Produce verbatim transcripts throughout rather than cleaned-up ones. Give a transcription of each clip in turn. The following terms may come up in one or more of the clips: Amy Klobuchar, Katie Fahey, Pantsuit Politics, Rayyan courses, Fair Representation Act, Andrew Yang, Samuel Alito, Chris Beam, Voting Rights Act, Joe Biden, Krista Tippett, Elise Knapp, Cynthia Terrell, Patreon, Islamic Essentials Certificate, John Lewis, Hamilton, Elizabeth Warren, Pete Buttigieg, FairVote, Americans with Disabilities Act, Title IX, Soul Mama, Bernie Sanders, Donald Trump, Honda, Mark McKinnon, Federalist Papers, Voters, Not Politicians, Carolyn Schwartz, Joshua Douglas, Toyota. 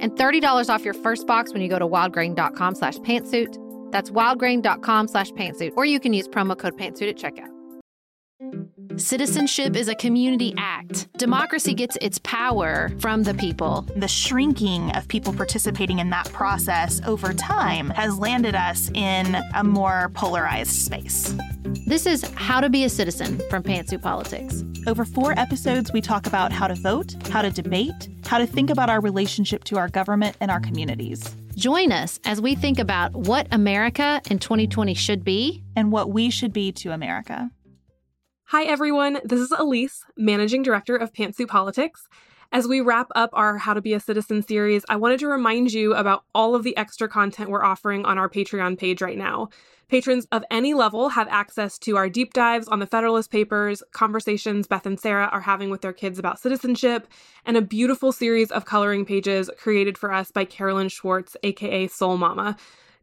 And thirty dollars off your first box when you go to wildgrain.com slash pantsuit. That's wildgrain.com slash pantsuit. Or you can use promo code pantsuit at checkout. Citizenship is a community act. Democracy gets its power from the people. The shrinking of people participating in that process over time has landed us in a more polarized space. This is How to Be a Citizen from Pantsuit Politics. Over four episodes, we talk about how to vote, how to debate, how to think about our relationship to our government and our communities. Join us as we think about what America in twenty twenty should be and what we should be to America. Hi, everyone. This is Elise, Managing Director of Pantsuit Politics. As we wrap up our How to Be a Citizen series, I wanted to remind you about all of the extra content we're offering on our Patreon page right now. Patrons of any level have access to our deep dives on the Federalist Papers, conversations Beth and Sarah are having with their kids about citizenship, and a beautiful series of coloring pages created for us by Carolyn Schwartz, aka Soul Mama.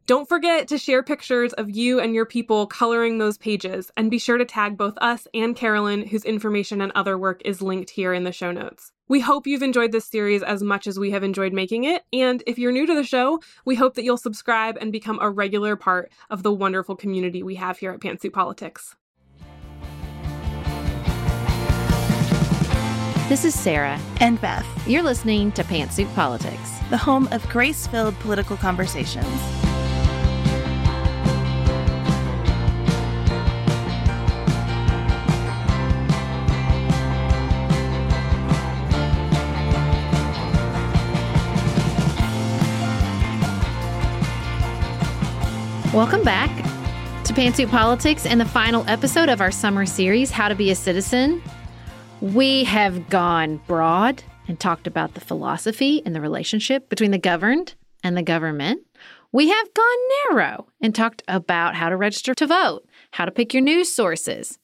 Don't forget to share pictures of you and your people coloring those pages, and be sure to tag both us and Carolyn, whose information and other work is linked here in the show notes. We hope you've enjoyed this series as much as we have enjoyed making it, and if you're new to the show, we hope that you'll subscribe and become a regular part of the wonderful community we have here at Pantsuit Politics. This is Sarah and Beth. You're listening to Pantsuit Politics, the home of grace-filled political conversations. Welcome back to Pantsuit Politics and the final episode of our summer series, How to Be a Citizen. We have gone broad and talked about the philosophy and the relationship between the governed and the government. We have gone narrow and talked about how to register to vote, how to pick your news sources.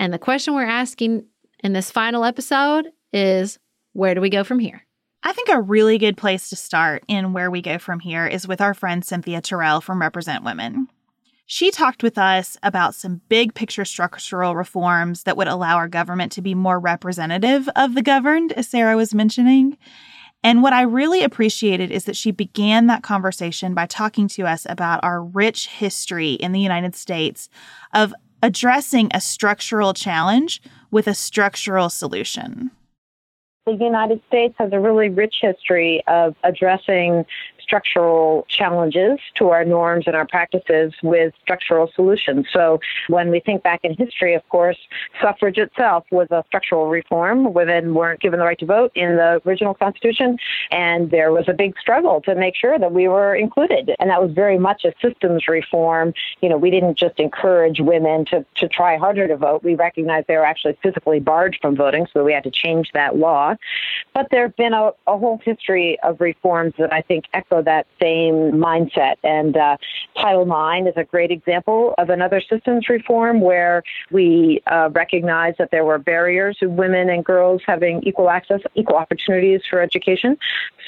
And the question we're asking in this final episode is, where do we go from here? I think a really good place to start in where we go from here is with our friend Cynthia Terrell from Represent Women. She talked with us about some big picture structural reforms that would allow our government to be more representative of the governed, as Sarah was mentioning. And what I really appreciated is that she began that conversation by talking to us about our rich history in the United States of addressing a structural challenge with a structural solution. The United States has a really rich history of addressing structural challenges to our norms and our practices with structural solutions. So when we think back in history, of course, suffrage itself was a structural reform. Women weren't given the right to vote in the original Constitution, and there was a big struggle to make sure that we were included. And that was very much a systems reform. You know, we didn't just encourage women to, to try harder to vote. We recognized they were actually physically barred from voting, so we had to change that law. But there have been a, a whole history of reforms that I think echo that same mindset. And uh, Title nine is a great example of another systems reform where we uh, recognized that there were barriers to women and girls having equal access, equal opportunities for education.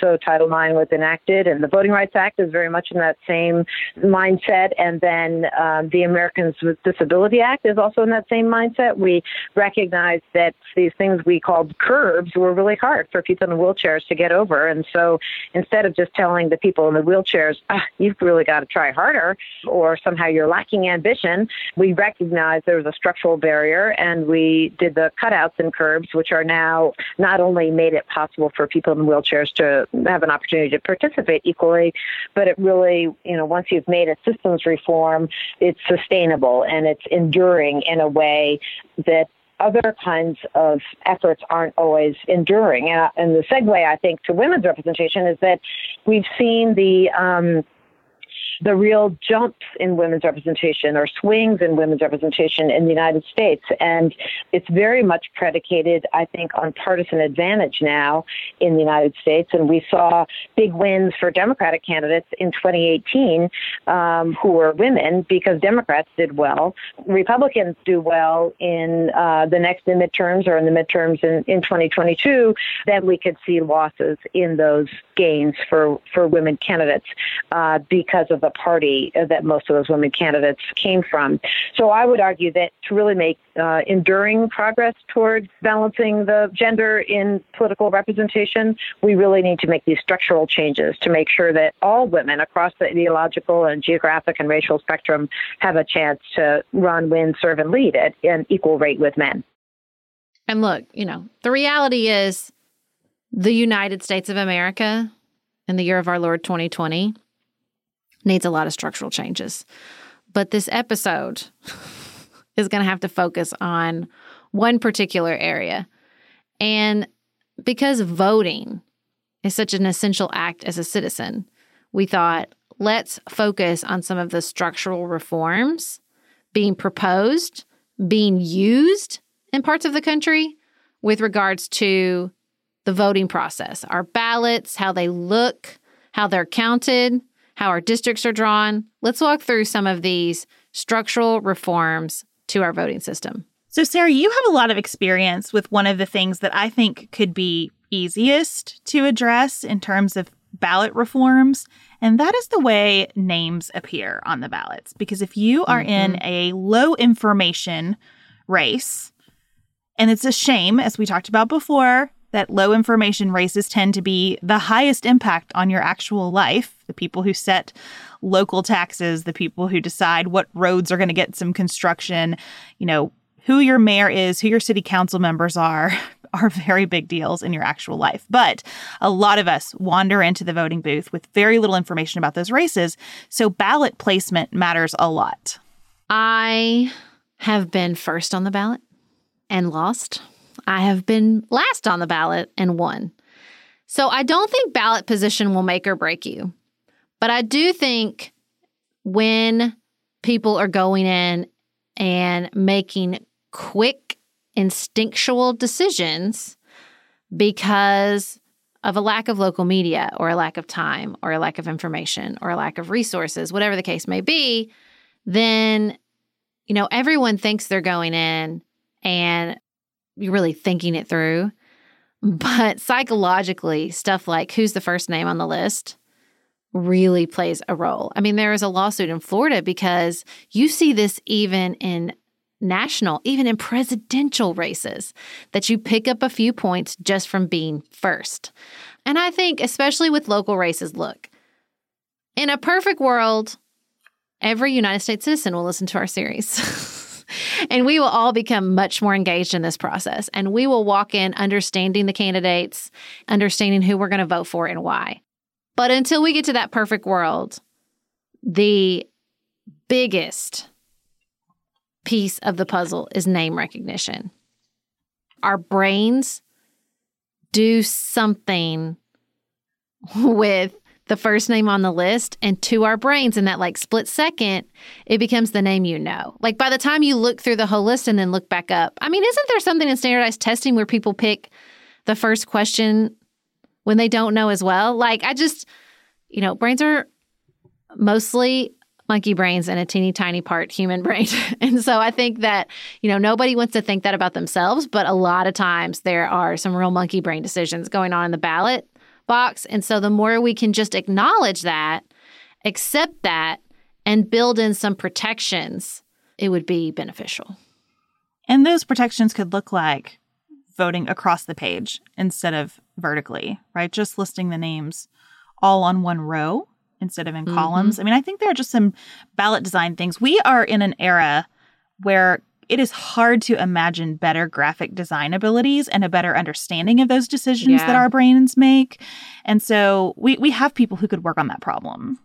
So Title nine was enacted, and the Voting Rights Act is very much in that same mindset. And then uh, the Americans with Disabilities Act is also in that same mindset. We recognize that these things we called curbs were really hard for people in wheelchairs to get over. And so instead of just telling the people in the wheelchairs, ah, you've really got to try harder, or somehow you're lacking ambition, we recognize there was a structural barrier, and we did the cutouts and curbs, which are now not only made it possible for people in wheelchairs to have an opportunity to participate equally, but it really, you know, once you've made a systems reform, it's sustainable and it's enduring in a way that other kinds of efforts aren't always enduring. And, and the segue, I think, to women's representation is that we've seen the um, the real jumps in women's representation or swings in women's representation in the United States. And it's very much predicated, I think, on partisan advantage now in the United States. And we saw big wins for Democratic candidates in twenty eighteen um, who were women because Democrats did well. Republicans do well in uh, the next in midterms or in the midterms in, in twenty twenty-two. Then we could see losses in those gains for, for women candidates uh, because of the party that most of those women candidates came from. So I would argue that to really make uh, enduring progress towards balancing the gender in political representation, we really need to make these structural changes to make sure that all women across the ideological and geographic and racial spectrum have a chance to run, win, serve, and lead at an equal rate with men. And look, you know, the reality is the United States of America in the year of our Lord twenty twenty needs a lot of structural changes. But this episode is going to have to focus on one particular area. And because voting is such an essential act as a citizen, we thought, let's focus on some of the structural reforms being proposed, being used in parts of the country with regards to the voting process, our ballots, how they look, how they're counted, how our districts are drawn. Let's walk through some of these structural reforms to our voting system. So, Sarah, you have a lot of experience with one of the things that I think could be easiest to address in terms of ballot reforms, and that is the way names appear on the ballots. Because if you are mm-hmm. in a low information race, and it's a shame, as we talked about before, that low information races tend to be the highest impact on your actual life. The people who set local taxes, the people who decide what roads are going to get some construction, you know, who your mayor is, who your city council members are, are very big deals in your actual life. But a lot of us wander into the voting booth with very little information about those races. So ballot placement matters a lot. I have been first on the ballot and lost. I have been last on the ballot and won. So I don't think ballot position will make or break you. But I do think when people are going in and making quick, instinctual decisions because of a lack of local media or a lack of time or a lack of information or a lack of resources, whatever the case may be, then, you know, everyone thinks they're going in and you're really thinking it through. But psychologically, stuff like who's the first name on the list really plays a role. I mean, there is a lawsuit in Florida because you see this even in national, even in presidential races, that you pick up a few points just from being first. And I think especially with local races, look, in a perfect world, every United States citizen will listen to our series. And we will all become much more engaged in this process. And we will walk in understanding the candidates, understanding who we're going to vote for and why. But until we get to that perfect world, the biggest piece of the puzzle is name recognition. Our brains do something with the first name on the list, and to our brains in that like split second, it becomes the name you know. Like by the time you look through the whole list and then look back up, I mean, isn't there something in standardized testing where people pick the first question when they don't know as well? Like I just, you know, brains are mostly monkey brains and a teeny tiny part human brain. And so I think that, you know, nobody wants to think that about themselves, but a lot of times there are some real monkey brain decisions going on in the ballot box. And so the more we can just acknowledge that, accept that, and build in some protections, it would be beneficial. And those protections could look like voting across the page instead of vertically, right? Just listing the names all on one row instead of in mm-hmm. columns. I mean, I think there are just some ballot design things. We are in an era where it is hard to imagine better graphic design abilities and a better understanding of those decisions yeah. that our brains make. And so we, we have people who could work on that problem.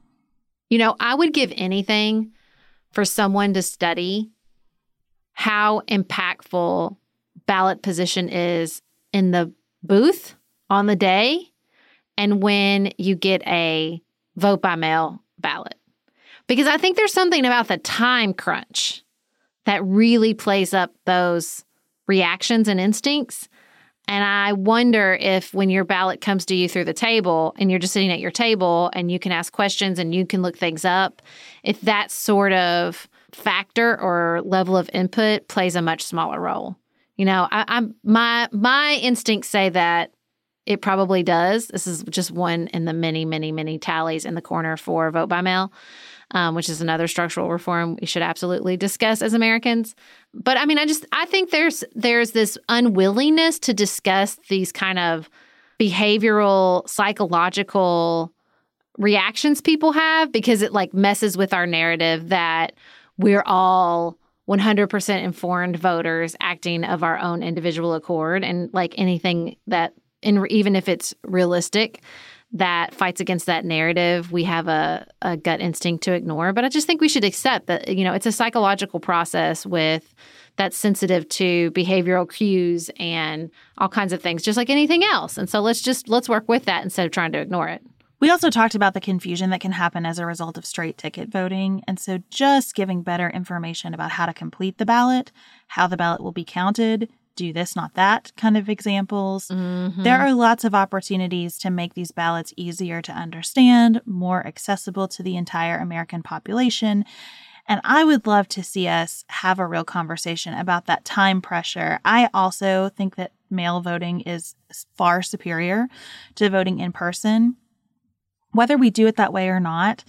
You know, I would give anything for someone to study how impactful ballot position is in the booth on the day and when you get a vote by mail ballot. Because I think there's something about the time crunch that really plays up those reactions and instincts. And I wonder if when your ballot comes to you through the table and you're just sitting at your table and you can ask questions and you can look things up, if that sort of factor or level of input plays a much smaller role. You know, I, I'm my my instincts say that it probably does. This is just one in the many, many, many tallies in the corner for vote by mail. Um, which is another structural reform we should absolutely discuss as Americans. But I mean, I just I think there's there's this unwillingness to discuss these kind of behavioral, psychological reactions people have because it like messes with our narrative that we're all one hundred percent informed voters acting of our own individual accord, and like anything that, in, even if it's realistic, that fights against that narrative, we have a, a gut instinct to ignore. But I just think we should accept that, you know, it's a psychological process with that's sensitive to behavioral cues and all kinds of things, just like anything else. And so let's just let's work with that instead of trying to ignore it. We also talked about the confusion that can happen as a result of straight ticket voting. And so just giving better information about how to complete the ballot, how the ballot will be counted, do this, not that kind of examples. Mm-hmm. There are lots of opportunities to make these ballots easier to understand, more accessible to the entire American population. And I would love to see us have a real conversation about that time pressure. I also think that mail voting is far superior to voting in person. Whether we do it that way or not,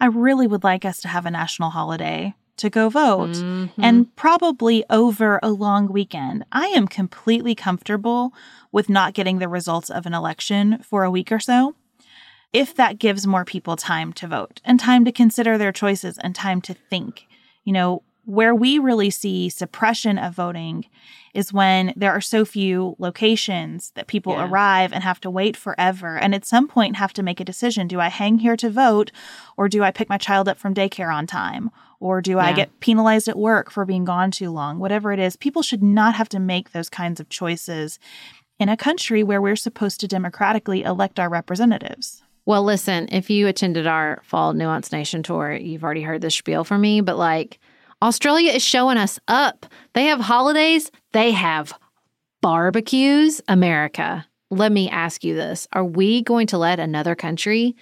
I really would like us to have a national holiday to go vote, mm-hmm. and probably over a long weekend. I am completely comfortable with not getting the results of an election for a week or so, if that gives more people time to vote and time to consider their choices and time to think. You know, where we really see suppression of voting is when there are so few locations that people yeah. arrive and have to wait forever, and at some point have to make a decision. Do I hang here to vote, or do I pick my child up from daycare on time? Or do yeah. I get penalized at work for being gone too long? Whatever it is, people should not have to make those kinds of choices in a country where we're supposed to democratically elect our representatives. Well, listen, if you attended our fall Nuance Nation tour, you've already heard this spiel from me, but like Australia is showing us up. They have holidays. They have barbecues. America, let me ask you this. Are we going to let another country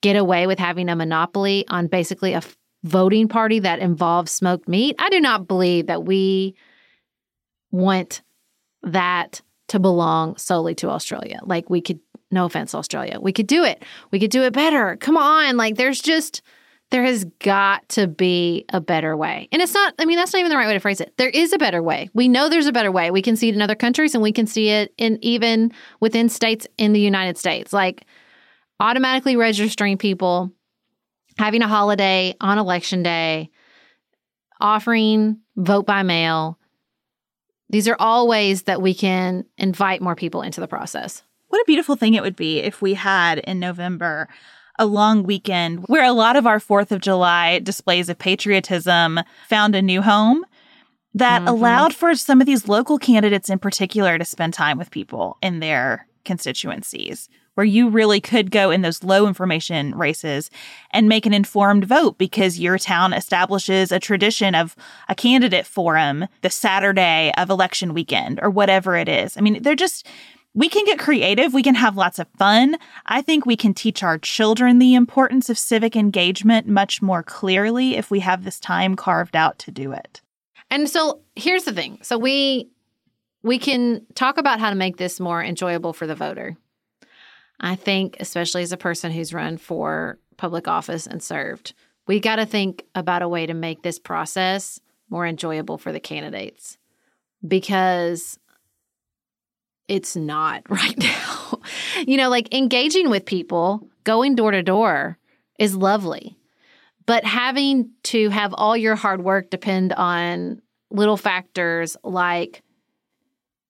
get away with having a monopoly on basically a voting party that involves smoked meat? I do not believe that we want that to belong solely to Australia. Like we could, no offense, Australia, we could do it. We could do it better. Come on. Like there's just, there has got to be a better way. And it's not, I mean, that's not even the right way to phrase it. There is a better way. We know there's a better way. We can see it in other countries, and we can see it in even within states in the United States. Like automatically registering people, having a holiday on election day, offering vote by mail. These are all ways that we can invite more people into the process. What a beautiful thing it would be if we had in November a long weekend where a lot of our fourth of July displays of patriotism found a new home that mm-hmm. allowed for some of these local candidates in particular to spend time with people in their constituencies, where you really could go in those low information races and make an informed vote because your town establishes a tradition of a candidate forum the Saturday of election weekend or whatever it is. I mean, they're just... We can get creative. We can have lots of fun. I think we can teach our children the importance of civic engagement much more clearly if we have this time carved out to do it. And so here's the thing. So we we can talk about how to make this more enjoyable for the voter. I think, especially as a person who's run for public office and served, we got to think about a way to make this process more enjoyable for the candidates, because it's not right now. You know, like engaging with people, going door to door is lovely. But having to have all your hard work depend on little factors like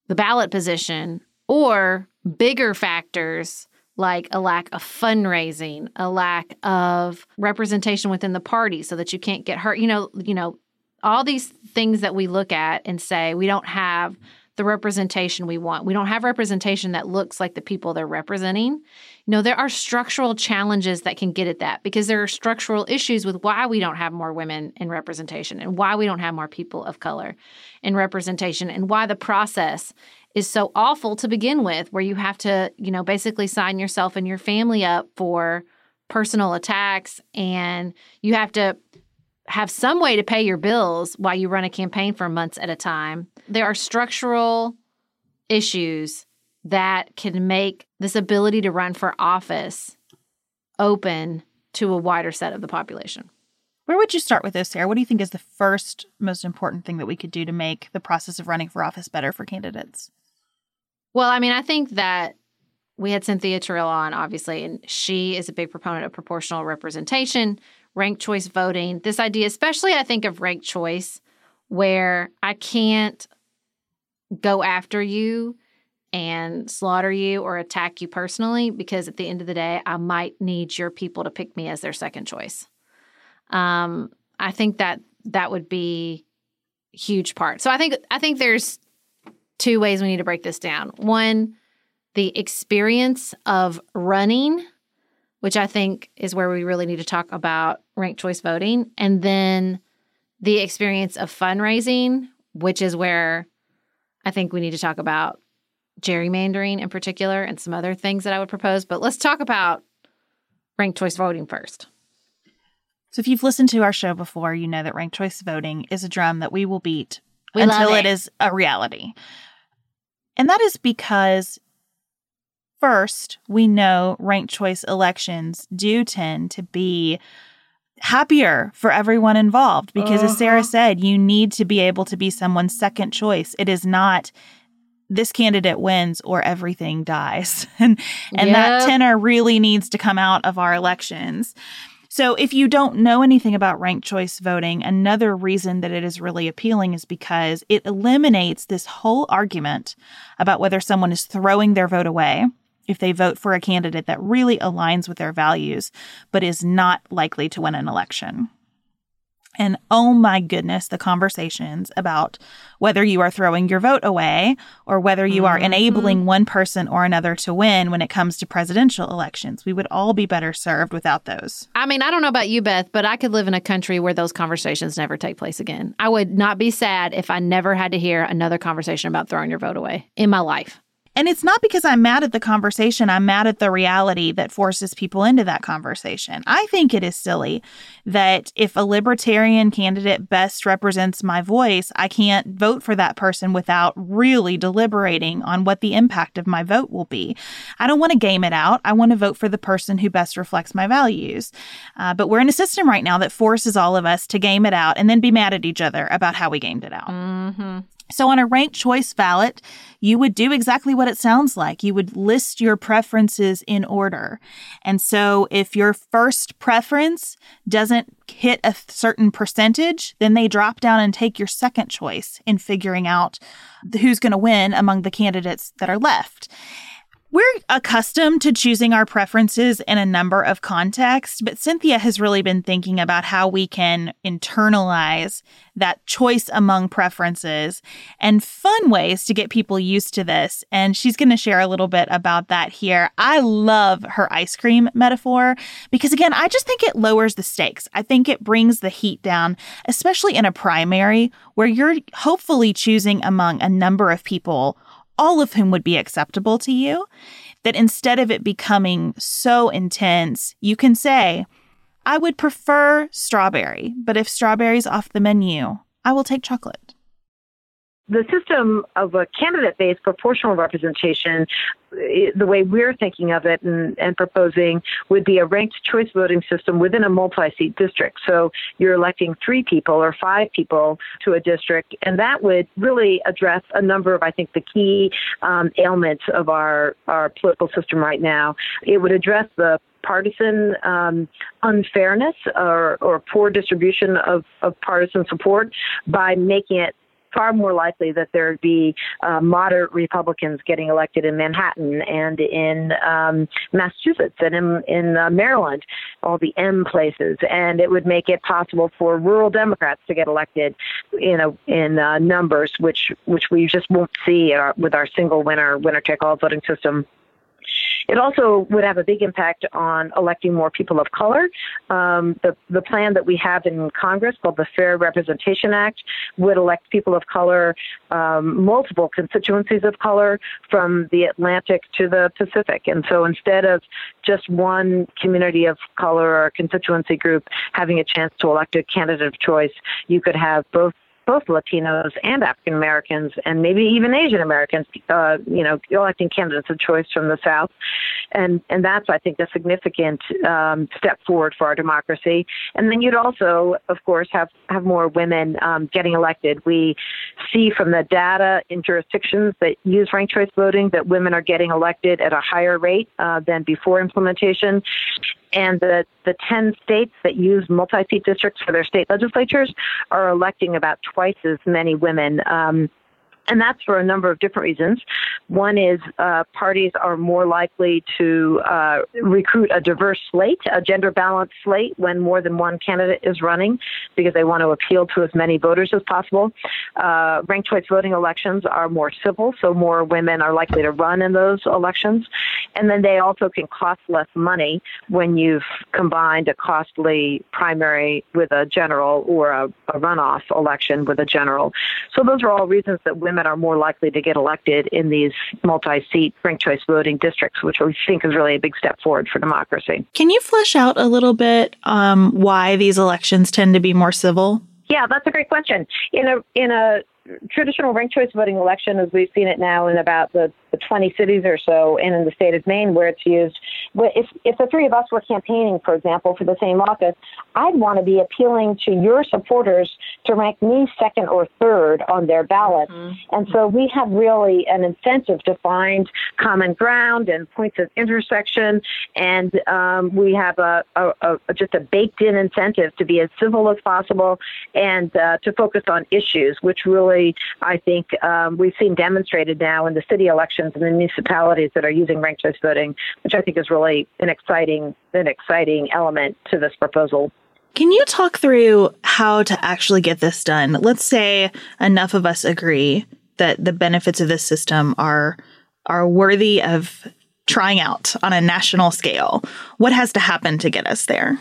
the ballot position or bigger factors like a lack of fundraising, a lack of representation within the party so that you can't get hurt. You know, you know, all these things that we look at and say we don't have the representation we want. We don't have representation that looks like the people they're representing. You know, there are structural challenges that can get at that because there are structural issues with why we don't have more women in representation and why we don't have more people of color in representation and why the process is so awful to begin with, where you have to, you know, basically sign yourself and your family up for personal attacks, and you have to have some way to pay your bills while you run a campaign for months at a time. There are structural issues that can make this ability to run for office open to a wider set of the population. Where would you start with this, Sarah? What do you think is the first most important thing that we could do to make the process of running for office better for candidates? Well, I mean, I think that we had Cynthia Terrell on, obviously, and she is a big proponent of proportional representation, ranked choice voting, this idea, especially I think of ranked choice, where I can't go after you and slaughter you or attack you personally, because at the end of the day, I might need your people to pick me as their second choice. Um, I think that that would be a huge part. So I think I think there's two ways we need to break this down. One, the experience of running, which I think is where we really need to talk about ranked choice voting, and then the experience of fundraising, which is where I think we need to talk about gerrymandering in particular and some other things that I would propose. But let's talk about ranked choice voting first. So if you've listened to our show before, you know that ranked choice voting is a drum that we will beat we until it. it is a reality. And that is because, first, we know ranked choice elections do tend to be happier for everyone involved because, uh-huh. as Sarah said, you need to be able to be someone's second choice. It is not this candidate wins or everything dies. and and yep. that tenor really needs to come out of our elections. So if you don't know anything about ranked choice voting, another reason that it is really appealing is because it eliminates this whole argument about whether someone is throwing their vote away if they vote for a candidate that really aligns with their values, but is not likely to win an election. And oh my goodness, the conversations about whether you are throwing your vote away or whether you are mm-hmm. enabling one person or another to win when it comes to presidential elections. We would all be better served without those. I mean, I don't know about you, Beth, but I could live in a country where those conversations never take place again. I would not be sad if I never had to hear another conversation about throwing your vote away in my life. And it's not because I'm mad at the conversation. I'm mad at the reality that forces people into that conversation. I think it is silly that if a libertarian candidate best represents my voice, I can't vote for that person without really deliberating on what the impact of my vote will be. I don't want to game it out. I want to vote for the person who best reflects my values. Uh, but we're in a system right now that forces all of us to game it out and then be mad at each other about how we gamed it out. Mm-hmm. So on a ranked choice ballot, you would do exactly what it sounds like. You would list your preferences in order. And so if your first preference doesn't hit a certain percentage, then they drop down and take your second choice in figuring out who's going to win among the candidates that are left. We're accustomed to choosing our preferences in a number of contexts, but Cynthia has really been thinking about how we can internalize that choice among preferences and fun ways to get people used to this. And she's going to share a little bit about that here. I love her ice cream metaphor because, again, I just think it lowers the stakes. I think it brings the heat down, especially in a primary where you're hopefully choosing among a number of people, all of whom would be acceptable to you, that instead of it becoming so intense, you can say, I would prefer strawberry, but if strawberry's off the menu, I will take chocolate. The system of a candidate-based proportional representation, the way we're thinking of it and, and proposing, would be a ranked choice voting system within a multi-seat district. So you're electing three people or five people to a district, and that would really address a number of, I think, the key um, ailments of our, our political system right now. It would address the partisan um, unfairness or, or poor distribution of, of partisan support by making it far more likely that there'd be uh, moderate Republicans getting elected in Manhattan and in um, Massachusetts and in, in uh, Maryland, all the M places. And it would make it possible for rural Democrats to get elected, you know, in uh, numbers, which which we just won't see uh, with our single winner, winner-take-all voting system. It also would have a big impact on electing more people of color. Um, the, the plan that we have in Congress called the Fair Representation Act would elect people of color, um, multiple constituencies of color from the Atlantic to the Pacific. And so instead of just one community of color or constituency group having a chance to elect a candidate of choice, you could have both both Latinos and African Americans and maybe even Asian Americans, uh, you know, electing candidates of choice from the South. And and that's, I think, a significant um, step forward for our democracy. And then you'd also, of course, have, have more women um, getting elected. We see from the data in jurisdictions that use ranked choice voting that women are getting elected at a higher rate uh, than before implementation. And the, the ten states that use multi-seat districts for their state legislatures are electing about twice as many women. Um, and that's for a number of different reasons. One is uh, parties are more likely to uh, recruit a diverse slate, a gender-balanced slate, when more than one candidate is running because they want to appeal to as many voters as possible. Uh, ranked choice voting elections are more civil, so more women are likely to run in those elections. And then they also can cost less money when you've combined a costly primary with a general or a, a runoff election with a general. So those are all reasons that women are more likely to get elected in these multi-seat ranked choice voting districts, which we think is really a big step forward for democracy. Can you flesh out a little bit um, why these elections tend to be more civil? Yeah, that's a great question. In a in a traditional ranked choice voting election, as we've seen it now in about the, the twenty cities or so, and in the state of Maine where it's used, if, if the three of us were campaigning, for example, for the same office, I'd want to be appealing to your supporters to rank me second or third on their ballot. Mm-hmm. And so we have really an incentive to find common ground and points of intersection. And um, we have a, a, a just a baked-in incentive to be as civil as possible and uh, to focus on issues, which really I think um, we've seen demonstrated now in the city elections and the municipalities that are using ranked choice voting, which I think is really an exciting, an exciting element to this proposal. Can you talk through how to actually get this done? Let's say enough of us agree that the benefits of this system are are worthy of trying out on a national scale. What has to happen to get us there?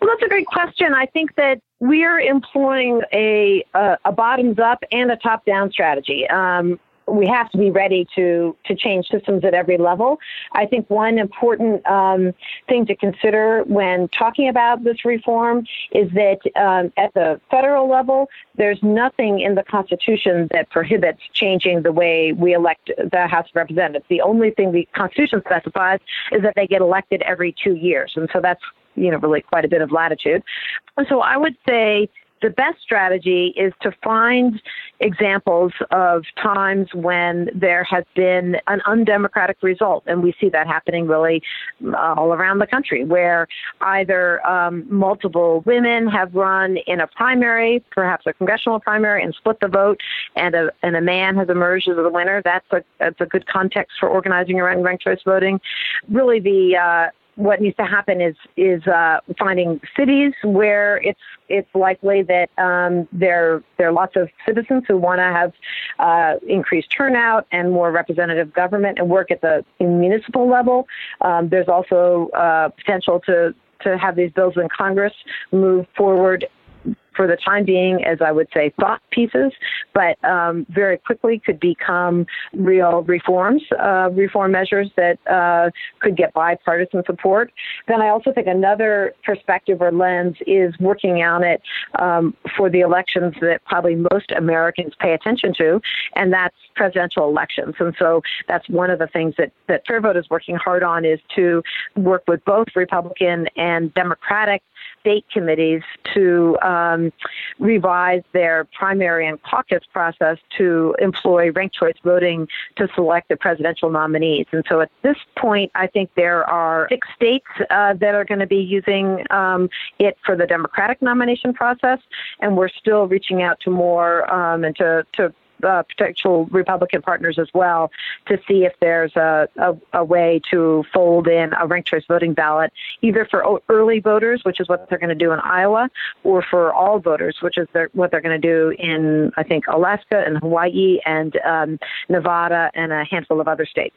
Well, that's a great question. I think that we're employing a, a, a bottoms-up and a top-down strategy. Um, we have to be ready to, to change systems at every level. I think one important um, thing to consider when talking about this reform is that um, at the federal level, there's nothing in the Constitution that prohibits changing the way we elect the House of Representatives. The only thing the Constitution specifies is that they get elected every two years, and so that's you know, really quite a bit of latitude. And so I would say the best strategy is to find examples of times when there has been an undemocratic result. And we see that happening really all around the country, where either um, multiple women have run in a primary, perhaps a congressional primary, and split the vote, and a, and a man has emerged as the winner. That's a, that's a good context for organizing around ranked choice voting. Really, the uh, what needs to happen is is uh, finding cities where it's it's likely that um, there there are lots of citizens who want to have uh, increased turnout and more representative government and work at the municipal level. Um, there's also uh, potential to to have these bills in Congress move forward, for the time being, as I would say, thought pieces, but um, very quickly could become real reforms, uh, reform measures that uh, could get bipartisan support. Then I also think another perspective or lens is working on it um, for the elections that probably most Americans pay attention to, and that's presidential elections. And so that's one of the things that, that FairVote is working hard on, is to work with both Republican and Democratic state committees to um, revise their primary and caucus process to employ ranked choice voting to select the presidential nominees. And so at this point, I think there are six states uh, that are going to be using um, it for the Democratic nomination process. And we're still reaching out to more um, and to, to Uh, potential Republican partners as well, to see if there's a, a, a way to fold in a ranked choice voting ballot, either for early voters, which is what they're going to do in Iowa, or for all voters, which is their, what they're going to do in, I think, Alaska and Hawaii and um, Nevada and a handful of other states.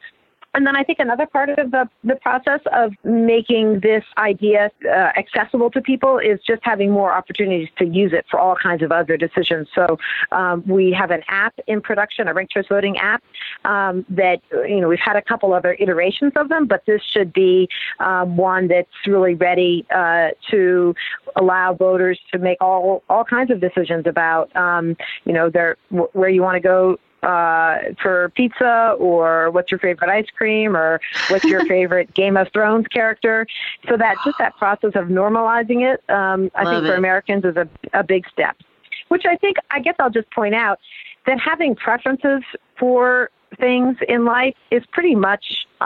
And then I think another part of the, the process of making this idea uh, accessible to people is just having more opportunities to use it for all kinds of other decisions. So um, we have an app in production, a ranked choice voting app, um, that, you know, we've had a couple other iterations of them, but this should be um, one that's really ready uh, to allow voters to make all, all kinds of decisions about, um, you know, their where you want to go Uh, for pizza, or what's your favorite ice cream, or what's your favorite Game of Thrones character. So that just that process of normalizing it, um, I Love think for it. Americans is a, a big step, which I think, I guess I'll just point out that having preferences for things in life is pretty much,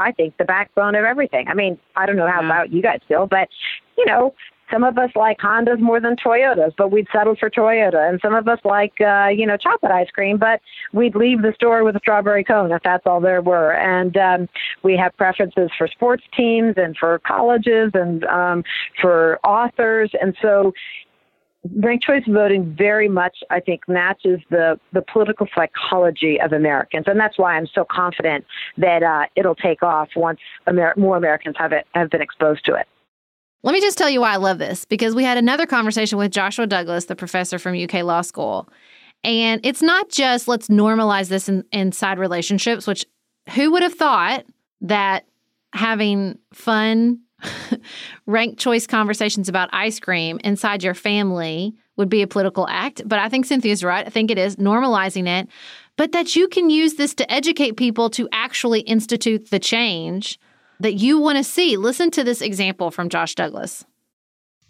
I think, the backbone of everything. I mean, I don't know how yeah. about you guys feel, but, you know, some of us like Hondas more than Toyotas, but we'd settle for Toyota. And some of us like, uh, you know, chocolate ice cream, but we'd leave the store with a strawberry cone if that's all there were. And um, we have preferences for sports teams and for colleges and um, for authors. And so ranked choice voting very much, I think, matches the, the political psychology of Americans. And that's why I'm so confident that uh, it'll take off once Amer- more Americans have it, have been exposed to it. Let me just tell you why I love this, because we had another conversation with Joshua Douglas, the professor from U K Law School. And it's not just let's normalize this in, inside relationships, which who would have thought that having fun ranked choice conversations about ice cream inside your family would be a political act. But I think Cynthia's right. I think it is normalizing it. But that you can use this to educate people to actually institute the change that you want to see. Listen to this example from Josh Douglas.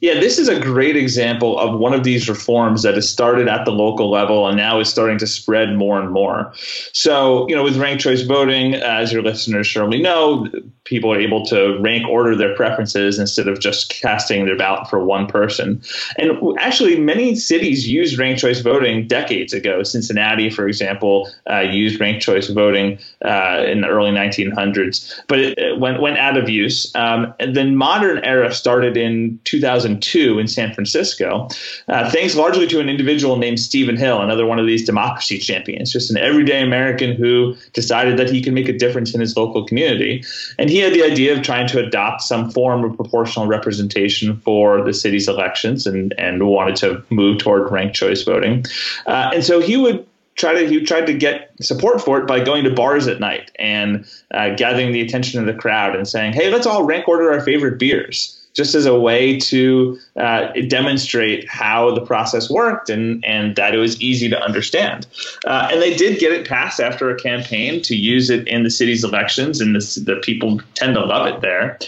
Yeah, this is a great example of one of these reforms that has started at the local level and now is starting to spread more and more. So, you know, with ranked choice voting, as your listeners surely know, people are able to rank order their preferences instead of just casting their ballot for one person. And actually, many cities used ranked choice voting decades ago. Cincinnati, for example, uh, used ranked choice voting uh, in the early nineteen hundreds, but it, it went, went out of use. Um, and then modern era started in two thousand two in San Francisco, uh, thanks largely to an individual named Stephen Hill, another one of these democracy champions, just an everyday American who decided that he can make a difference in his local community. And he had the idea of trying to adopt some form of proportional representation for the city's elections and, and wanted to move toward ranked choice voting. Uh, and so he would try to he tried to get support for it by going to bars at night and uh, gathering the attention of the crowd and saying, hey, let's all rank order our favorite beers. just as a way to uh, demonstrate how the process worked and, and that it was easy to understand. Uh, and they did get it passed after a campaign to use it in the city's elections, and the, the people tend to love it there.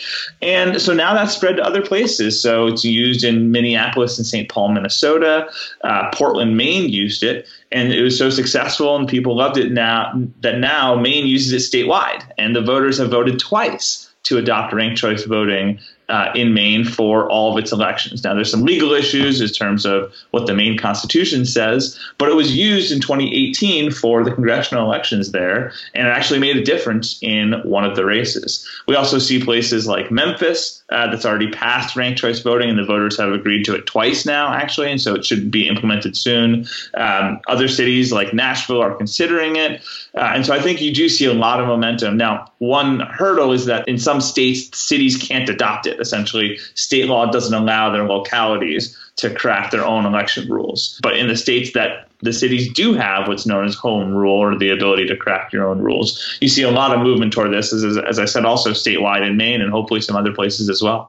And so now that's spread to other places. So it's used in Minneapolis and Saint Paul, Minnesota. Uh, Portland, Maine used it. And it was so successful and people loved it now that now Maine uses it statewide. And the voters have voted twice to adopt ranked choice voting uh, in Maine for all of its elections. Now, there's some legal issues in terms of what the Maine Constitution says, but it was used in twenty eighteen for the congressional elections there, and it actually made a difference in one of the races. We also see places like Memphis uh, that's already passed ranked choice voting, and the voters have agreed to it twice now, actually, and so it should be implemented soon. Um, other cities like Nashville are considering it, uh, and so I think you do see a lot of momentum. Now, one hurdle is that in some states, cities can't adopt it. Essentially, state law doesn't allow their localities to craft their own election rules. But in the states that the cities do have what's known as home rule, or the ability to craft your own rules, you see a lot of movement toward this, as, as I said, also statewide in Maine and hopefully some other places as well.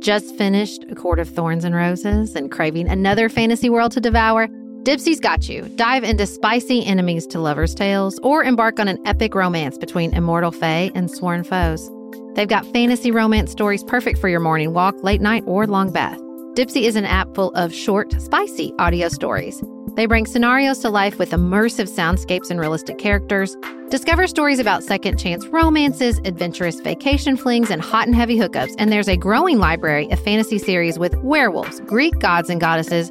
Just finished A Court of Thorns and Roses and craving another fantasy world to devour? Dipsy's got you. Dive into spicy enemies to lovers' tales or embark on an epic romance between immortal fae and sworn foes. They've got fantasy romance stories perfect for your morning walk, late night, or long bath. Dipsy is an app full of short, spicy audio stories. They bring scenarios to life with immersive soundscapes and realistic characters. Discover stories about second chance romances, adventurous vacation flings, and hot and heavy hookups. And there's a growing library of fantasy series with werewolves, Greek gods and goddesses,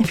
If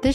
This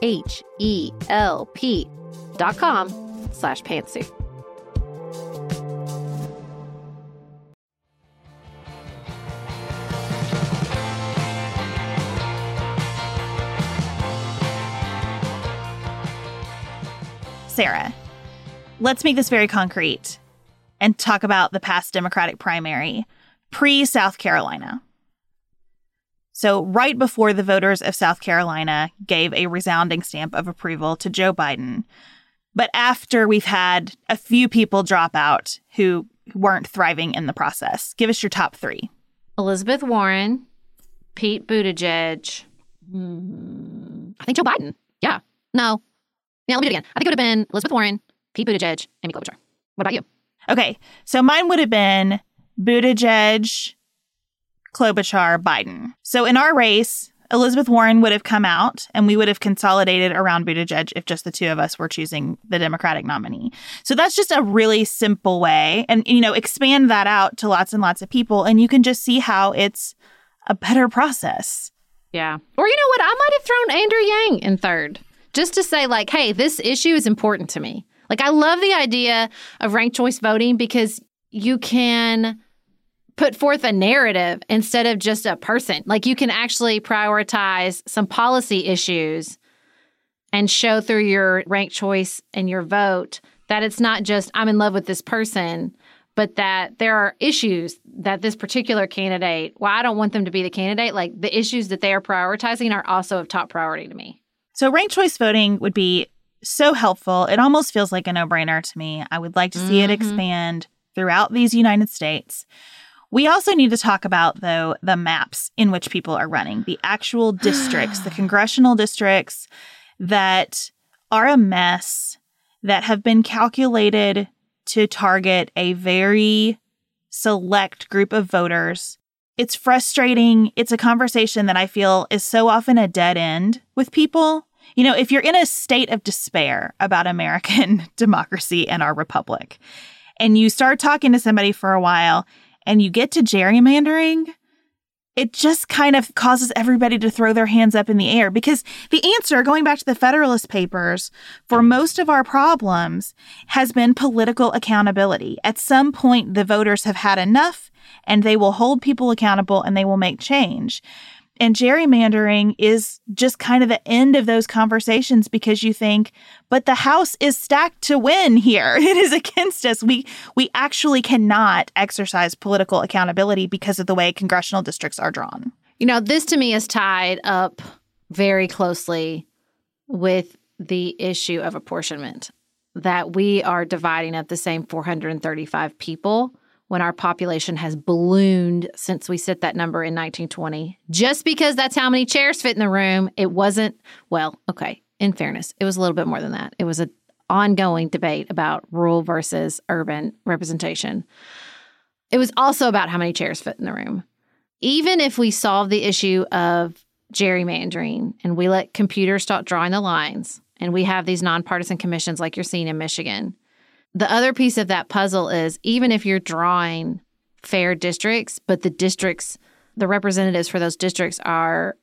H E L P. dot com slash pantsuit. Sarah, let's make this very concrete. and talk about the past Democratic primary pre-South Carolina. So right before the voters of South Carolina gave a resounding stamp of approval to Joe Biden, but after we've had a few people drop out who weren't thriving in the process. Give us your top three. Elizabeth Warren, Pete Buttigieg. Mm, I think Joe Biden. Yeah. No. Yeah, let me do it again. I think it would have been Elizabeth Warren, Pete Buttigieg, Amy Klobuchar. What about you? Okay. So mine would have been Buttigieg, Klobuchar, Biden. So in our race, Elizabeth Warren would have come out and we would have consolidated around Buttigieg if just the two of us were choosing the Democratic nominee. So that's just a really simple way. And, you know, expand that out to lots and lots of people and you can just see how it's a better process. Yeah. Or you know what? I might have thrown Andrew Yang in third just to say like, hey, this issue is important to me. Like, I love the idea of ranked choice voting because you can put forth a narrative instead of just a person. Like, you can actually prioritize some policy issues and show through your ranked choice and your vote that it's not just I'm in love with this person, but that there are issues that this particular candidate, well, I don't want them to be the candidate. Like, the issues that they are prioritizing are also of top priority to me. So ranked choice voting would be so helpful. It almost feels like a no-brainer to me. I would like to see mm-hmm. it expand throughout these United States. We also need to talk about, though, the maps in which people are running, the actual districts, the congressional districts that are a mess, that have been calculated to target a very select group of voters. It's frustrating. It's a conversation that I feel is so often a dead end with people. You know, if you're in a state of despair about American democracy and our republic, and you start talking to somebody for a while, and you get to gerrymandering, it just kind of causes everybody to throw their hands up in the air. Because the answer, going back to the Federalist Papers, for most of our problems has been political accountability. At some point, the voters have had enough, and they will hold people accountable, and they will make change. And gerrymandering is just kind of the end of those conversations because you think, but the House is stacked to win here. It is against us. We we actually cannot exercise political accountability because of the way congressional districts are drawn. You know, this to me is tied up very closely with the issue of apportionment, that we are dividing up the same four hundred thirty-five people when our population has ballooned since we set that number in nineteen twenty. Just because that's how many chairs fit in the room, it wasn't, well, okay, in fairness, it was a little bit more than that. It was an ongoing debate about rural versus urban representation. It was also about how many chairs fit in the room. Even if we solve the issue of gerrymandering and we let computers start drawing the lines and we have these nonpartisan commissions like you're seeing in Michigan, the other piece of that puzzle is even if you're drawing fair districts, but the districts, the representatives for those districts are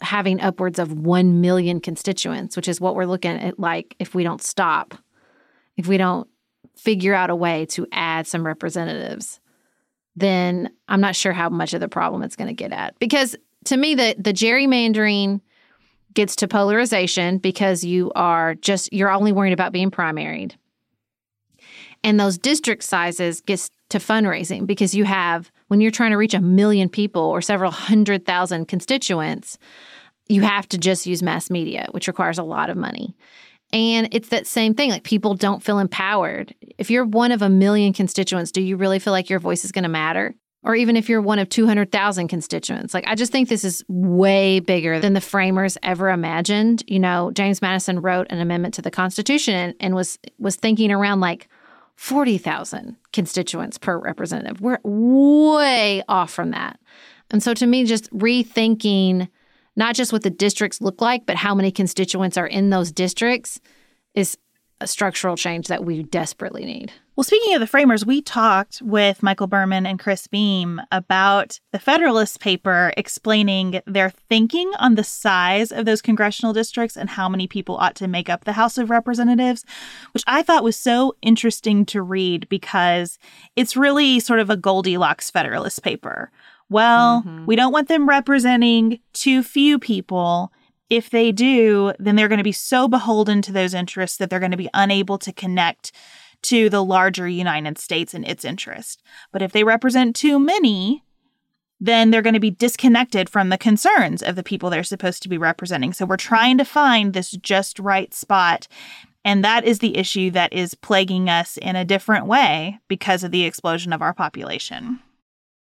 having upwards of one million constituents, which is what we're looking at, like if we don't stop, if we don't figure out a way to add some representatives, then I'm not sure how much of the problem it's going to get at. Because to me, the, the gerrymandering gets to polarization because you are just, you're only worried about being primaried. And those district sizes gets to fundraising because you have, when you're trying to reach a million people or several hundred thousand constituents, you have to just use mass media, which requires a lot of money. And it's that same thing. Like, people don't feel empowered. If you're one of a million constituents, do you really feel like your voice is going to matter? Or even if you're one of two hundred thousand constituents. Like, I just think this is way bigger than the framers ever imagined. You know, James Madison wrote an amendment to the Constitution and, and was was thinking around like, forty thousand constituents per representative. We're way off from that. And so to me, just rethinking not just what the districts look like, but how many constituents are in those districts is a structural change that we desperately need. Well, speaking of the framers, we talked with Michael Berman and Chris Beam about the Federalist paper explaining their thinking on the size of those congressional districts and how many people ought to make up the House of Representatives, which I thought was so interesting to read because it's really sort of a Goldilocks Federalist paper. Well, mm-hmm. we don't want them representing too few people. If they do, then they're going to be so beholden to those interests that they're going to be unable to connect to the larger United States and its interest. But if they represent too many, then they're going to be disconnected from the concerns of the people they're supposed to be representing. So we're trying to find this just right spot. And that is the issue that is plaguing us in a different way because of the explosion of our population.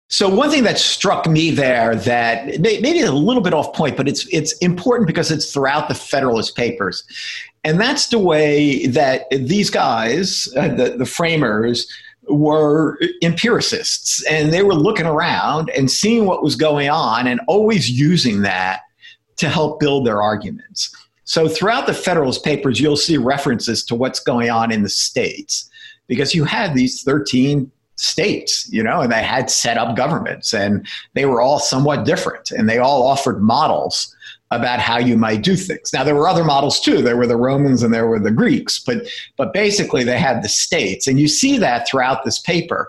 So one thing that struck me there that maybe may a little bit off point, but it's it's important because it's throughout the Federalist Papers. And that's the way that these guys, uh, the, the framers, were empiricists. And they were looking around and seeing what was going on and always using that to help build their arguments. So throughout the Federalist Papers, you'll see references to what's going on in the states because you had these thirteen states, you know, and they had set up governments and they were all somewhat different and they all offered models about how you might do things. Now, there were other models too. There were the Romans and there were the Greeks, but but basically they had the states. And you see that throughout this paper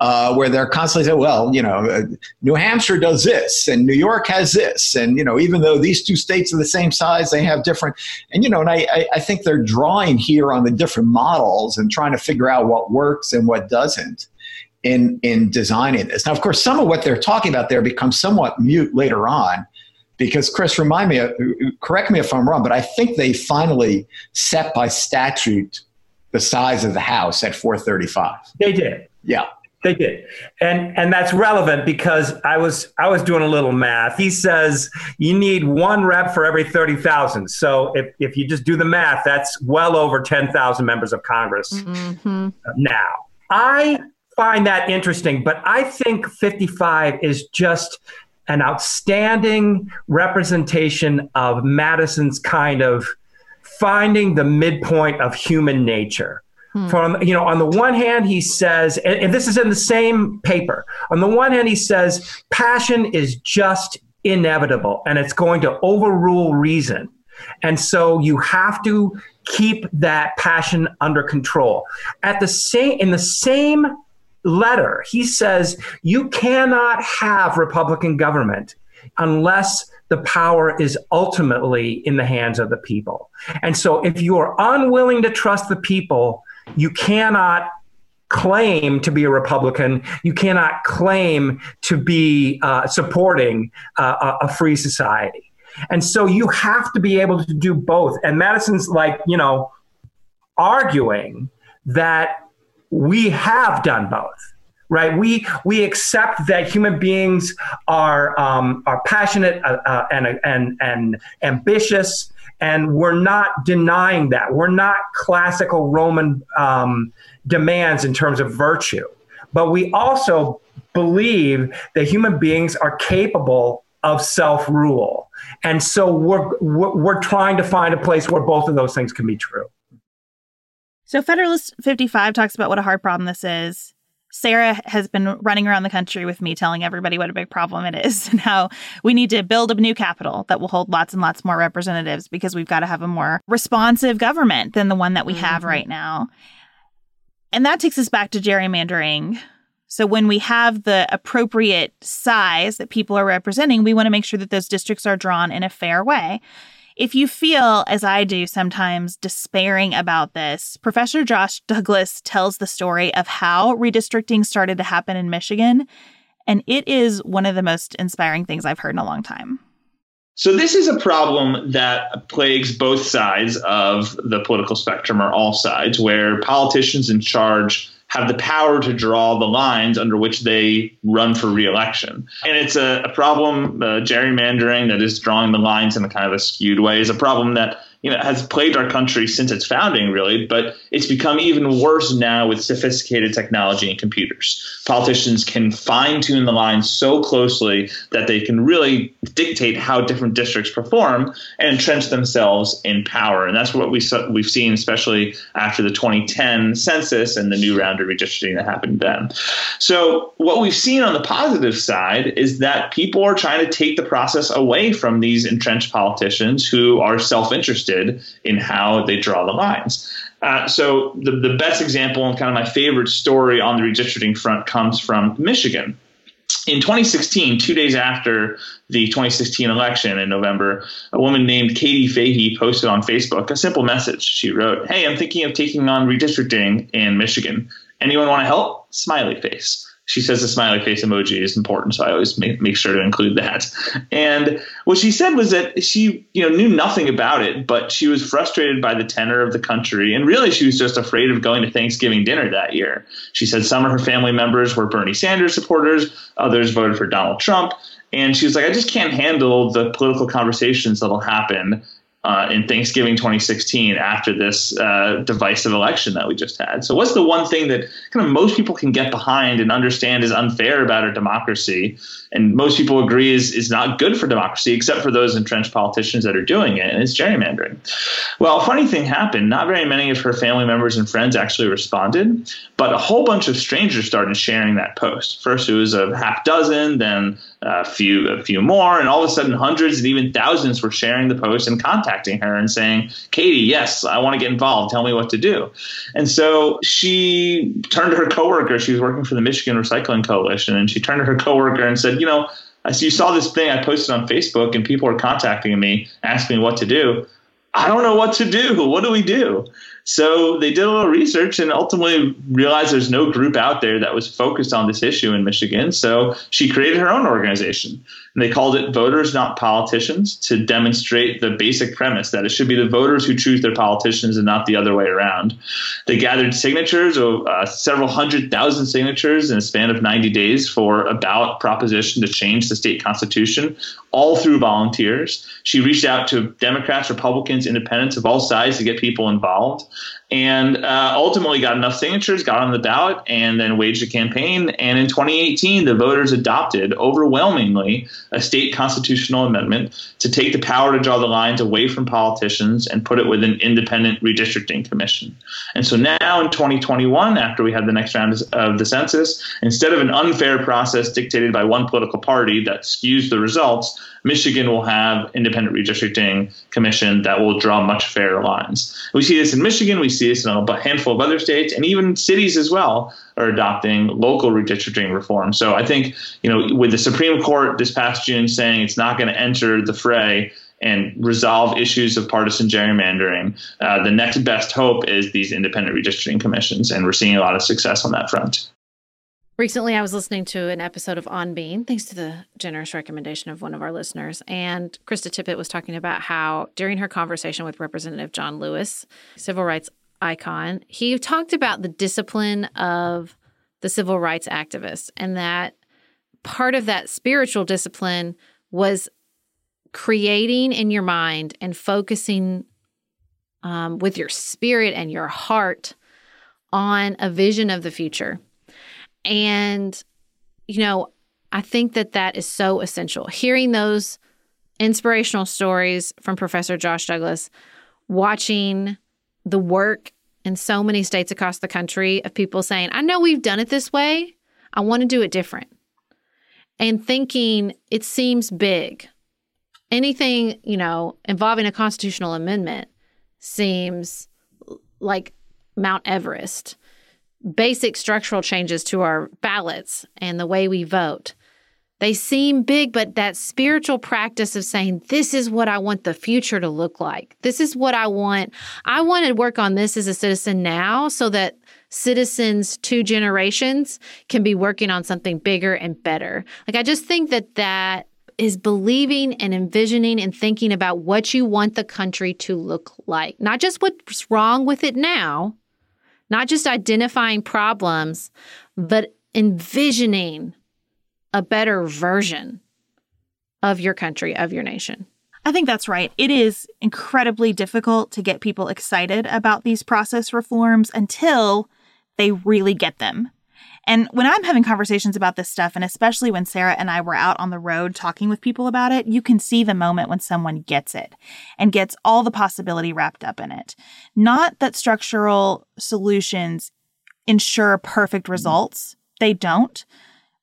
uh, where they're constantly saying, well, you know, uh, New Hampshire does this and New York has this. And, you know, even though these two states are the same size, they have different. And, you know, and I, I, I think they're drawing here on the different models and trying to figure out what works and what doesn't in in designing this. Now, of course, some of what they're talking about there becomes somewhat mute later on because, Chris, remind me, correct me if I'm wrong, but I think they finally set by statute the size of the House at four thirty-five. They did. Yeah. They did. And and that's relevant because I was I was doing a little math. He says you need one rep for every thirty thousand. So if, if you just do the math, that's well over ten thousand members of Congress mm-hmm. now. I find that interesting, but I think fifty-five is just an outstanding representation of Madison's kind of finding the midpoint of human nature. Hmm. From, you know, on the one hand, he says, and, and this is in the same paper, on the one hand, he says, passion is just inevitable and it's going to overrule reason. And so you have to keep that passion under control. At the same, in the same letter, he says you cannot have Republican government unless the power is ultimately in the hands of the people. And so if you are unwilling to trust the people, you cannot claim to be a Republican. You cannot claim to be uh, supporting uh, a free society. And so you have to be able to do both. And Madison's like, you know, arguing that we have done both, right? We we accept that human beings are um, are passionate uh, uh, and and and ambitious, and we're not denying that. We're not classical Roman um, demands in terms of virtue, but we also believe that human beings are capable of self-rule, and so we're we're trying to find a place where both of those things can be true. So Federalist fifty-five talks about what a hard problem this is. Sarah has been running around the country with me telling everybody what a big problem it is and how we need to build a new capital that will hold lots and lots more representatives because we've got to have a more responsive government than the one that we mm-hmm. have right now. And that takes us back to gerrymandering. So when we have the appropriate size that people are representing, we want to make sure that those districts are drawn in a fair way. If you feel, as I do sometimes, despairing about this, Professor Josh Douglas tells the story of how redistricting started to happen in Michigan, and it is one of the most inspiring things I've heard in a long time. So this is a problem that plagues both sides of the political spectrum, or all sides, where politicians in charge have the power to draw the lines under which they run for reelection. And it's a, a problem, uh, gerrymandering, that is drawing the lines in a kind of a skewed way is a problem that, you know, has plagued our country since its founding, really, but it's become even worse now with sophisticated technology and computers. Politicians can fine-tune the lines so closely that they can really dictate how different districts perform and entrench themselves in power. And that's what we saw, we've seen, especially after the twenty ten census and the new round of redistricting that happened then. So what we've seen on the positive side is that people are trying to take the process away from these entrenched politicians who are self-interested in how they draw the lines. Uh, so the, the best example and kind of my favorite story on the redistricting front comes from Michigan. In twenty sixteen, two days after the twenty sixteen election in November, a woman named Katie Fahey posted on Facebook a simple message. She wrote, "Hey, I'm thinking of taking on redistricting in Michigan. Anyone want to help?" Smiley face. She says the smiley face emoji is important, so I always make, make sure to include that. And what she said was that she, you know, knew nothing about it, but she was frustrated by the tenor of the country. And really, she was just afraid of going to Thanksgiving dinner that year. She said some of her family members were Bernie Sanders supporters. Others voted for Donald Trump. And she was like, I just can't handle the political conversations that'll happen Uh, in Thanksgiving twenty sixteen after this uh, divisive election that we just had. So what's the one thing that kind of most people can get behind and understand is unfair about our democracy? And most people agree is, is not good for democracy, except for those entrenched politicians that are doing it. And it's gerrymandering. Well, a funny thing happened. Not very many of her family members and friends actually responded, but a whole bunch of strangers started sharing that post. First, it was a half dozen, then a few, a few more. And all of a sudden, hundreds and even thousands were sharing the post and contacting her and saying, Katie, yes, I want to get involved. Tell me what to do. And so she turned to her coworker. She was working for the Michigan Recycling Coalition. And she turned to her coworker and said, you know, you saw this thing I posted on Facebook and people are contacting me, asking me what to do. I don't know what to do. What do we do? So they did a little research and ultimately realized there's no group out there that was focused on this issue in Michigan. So she created her own organization. And they called it Voters, Not Politicians, to demonstrate the basic premise that it should be the voters who choose their politicians and not the other way around. They gathered signatures, uh, several hundred thousand signatures in a span of ninety days for a ballot proposition to change the state constitution, all through volunteers. She reached out to Democrats, Republicans, independents of all sides to get people involved. And uh, ultimately got enough signatures, got on the ballot, and then waged a campaign. And in twenty eighteen, the voters adopted, overwhelmingly, a state constitutional amendment to take the power to draw the lines away from politicians and put it with an independent redistricting commission. And so now in twenty twenty-one, after we have the next round of the census, instead of an unfair process dictated by one political party that skews the results, Michigan will have independent redistricting commission that will draw much fairer lines. We see this in Michigan. We see this in a handful of other states, and even cities as well are adopting local redistricting reform. So I think, you know, with the Supreme Court this past June saying it's not going to enter the fray and resolve issues of partisan gerrymandering, uh, the next best hope is these independent redistricting commissions. And we're seeing a lot of success on that front. Recently, I was listening to an episode of On Being, thanks to the generous recommendation of one of our listeners. And Krista Tippett was talking about how during her conversation with Representative John Lewis, civil rights icon, he talked about the discipline of the civil rights activists and that part of that spiritual discipline was creating in your mind and focusing um, with your spirit and your heart on a vision of the future. And, you know, I think that that is so essential. Hearing those inspirational stories from Professor Josh Douglas, watching the work in so many states across the country of people saying, I know we've done it this way. I want to do it different. And thinking it seems big. Anything, you know, involving a constitutional amendment seems like Mount Everest. Basic structural changes to our ballots and the way we vote. They seem big, but that spiritual practice of saying, this is what I want the future to look like. This is what I want. I want to work on this as a citizen now so that citizens two generations can be working on something bigger and better. Like, I just think that that is believing and envisioning and thinking about what you want the country to look like, not just what's wrong with it now, not just identifying problems, but envisioning a better version of your country, of your nation. I think that's right. It is incredibly difficult to get people excited about these process reforms until they really get them. And when I'm having conversations about this stuff, and especially when Sarah and I were out on the road talking with people about it, you can see the moment when someone gets it and gets all the possibility wrapped up in it. Not that structural solutions ensure perfect results. They don't.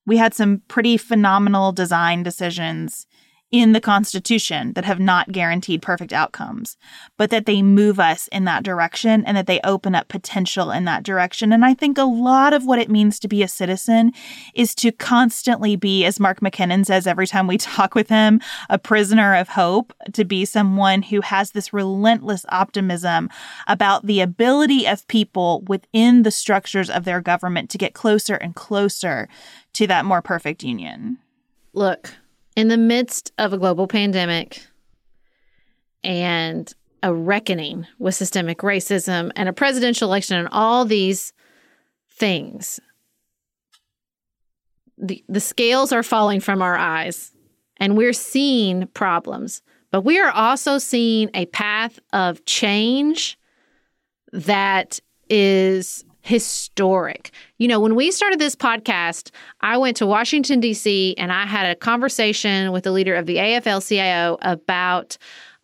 We had some pretty phenomenal design decisions in the Constitution that have not guaranteed perfect outcomes, but that they move us in that direction and that they open up potential in that direction. And I think a lot of what it means to be a citizen is to constantly be, as Mark McKinnon says every time we talk with him, a prisoner of hope, to be someone who has this relentless optimism about the ability of people within the structures of their government to get closer and closer to that more perfect union. Look, in the midst of a global pandemic and a reckoning with systemic racism and a presidential election and all these things, the, the scales are falling from our eyes and we're seeing problems. But we are also seeing a path of change that is historic. You know, when we started this podcast, I went to Washington, D C, and I had a conversation with the leader of the A F L C I O about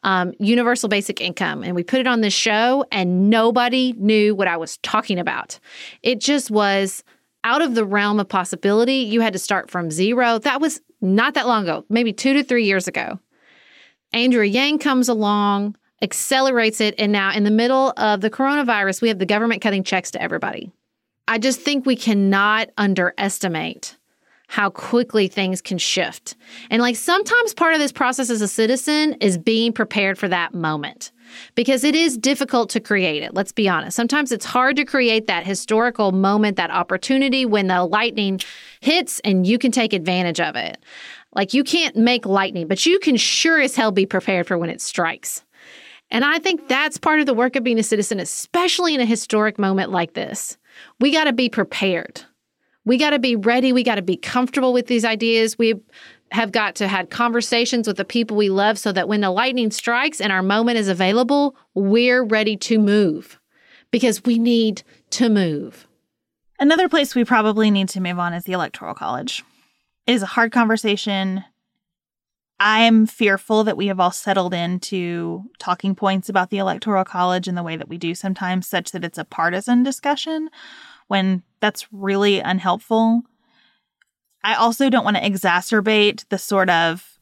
um, universal basic income. And we put it on this show, and nobody knew what I was talking about. It just was out of the realm of possibility. You had to start from zero. That was not that long ago, maybe two to three years ago. Andrew Yang comes along, accelerates it. And now in the middle of the coronavirus, we have the government cutting checks to everybody. I just think we cannot underestimate how quickly things can shift. And like sometimes part of this process as a citizen is being prepared for that moment, because it is difficult to create it. Let's be honest. Sometimes it's hard to create that historical moment, that opportunity when the lightning hits and you can take advantage of it. Like you can't make lightning, but you can sure as hell be prepared for when it strikes. And I think that's part of the work of being a citizen, especially in a historic moment like this. We got to be prepared. We got to be ready. We got to be comfortable with these ideas. We have got to have conversations with the people we love so that when the lightning strikes and our moment is available, we're ready to move, because we need to move. Another place we probably need to move on is the Electoral College. It is a hard conversation. I'm fearful that we have all settled into talking points about the Electoral College in the way that we do sometimes, such that it's a partisan discussion, when that's really unhelpful. I also don't want to exacerbate the sort of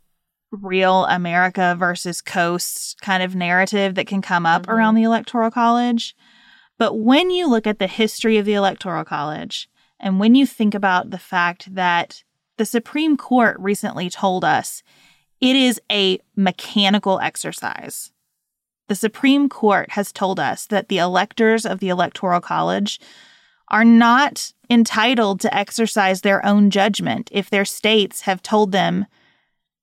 real America versus coast kind of narrative that can come up mm-hmm. around the Electoral College. But when you look at the history of the Electoral College, and when you think about the fact that the Supreme Court recently told us it is a mechanical exercise. The Supreme Court has told us that the electors of the Electoral College are not entitled to exercise their own judgment if their states have told them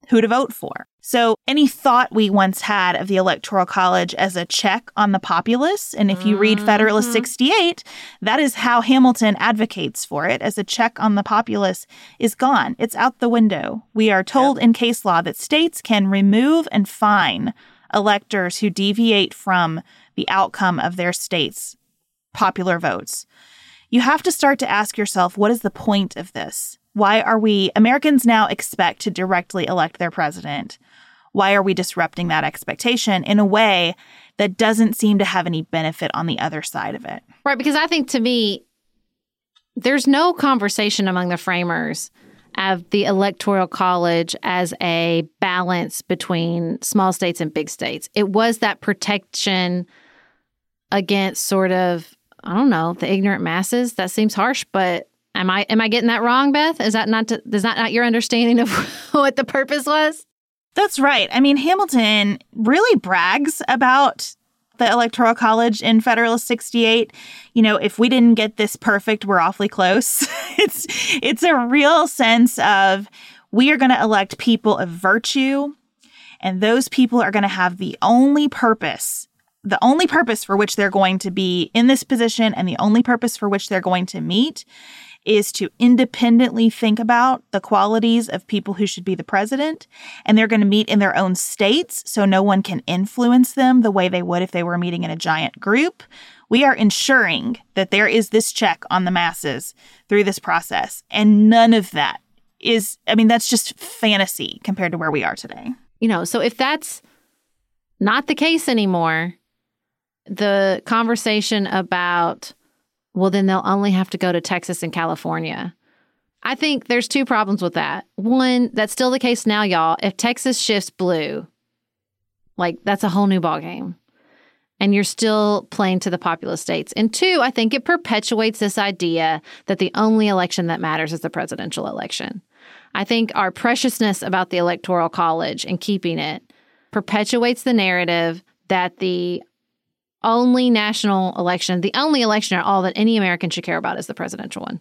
who to vote for. So any thought we once had of the Electoral College as a check on the populace, and if you read mm-hmm. Federalist sixty-eight, that is how Hamilton advocates for it, as a check on the populace, is gone. It's out the window. We are told yep. in case law that states can remove and fine electors who deviate from the outcome of their state's popular votes. You have to start to ask yourself, what is the point of this? Why are we, Americans now expect to directly elect their president. Why are we disrupting that expectation in a way that doesn't seem to have any benefit on the other side of it? Right, because I think, to me, there's no conversation among the framers of the Electoral College as a balance between small states and big states. It was that protection against sort of, I don't know, the ignorant masses. That seems harsh, but Am I am I getting that wrong, Beth? Is that not to, is that not your understanding of what the purpose was? That's right. I mean, Hamilton really brags about the Electoral College in Federalist sixty-eight. You know, if we didn't get this perfect, we're awfully close. it's it's a real sense of, we are going to elect people of virtue, and those people are going to have the only purpose. The only purpose for which they're going to be in this position, and the only purpose for which they're going to meet, is to independently think about the qualities of people who should be the president. And they're going to meet in their own states, so no one can influence them the way they would if they were meeting in a giant group. We are ensuring that there is this check on the masses through this process. And none of that is, I mean, that's just fantasy compared to where we are today. You know, so if that's not the case anymore, the conversation about, well, then they'll only have to go to Texas and California. I think there's two problems with that. One, that's still the case now, y'all. If Texas shifts blue, like, that's a whole new ballgame. And you're still playing to the populist states. And two, I think it perpetuates this idea that the only election that matters is the presidential election. I think our preciousness about the Electoral College and keeping it perpetuates the narrative that the only national election, the only election at all that any American should care about is the presidential one.